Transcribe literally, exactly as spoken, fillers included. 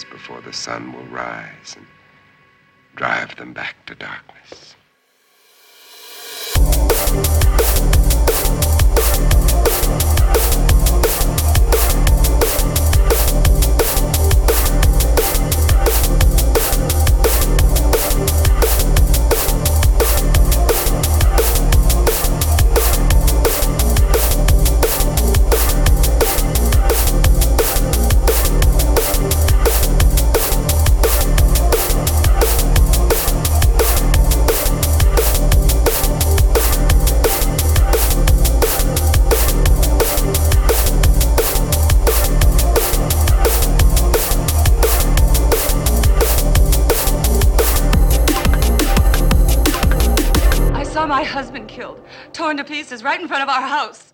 darkness before the sun will rise and drive them back to darkness. My husband killed, torn to pieces right in front of our house.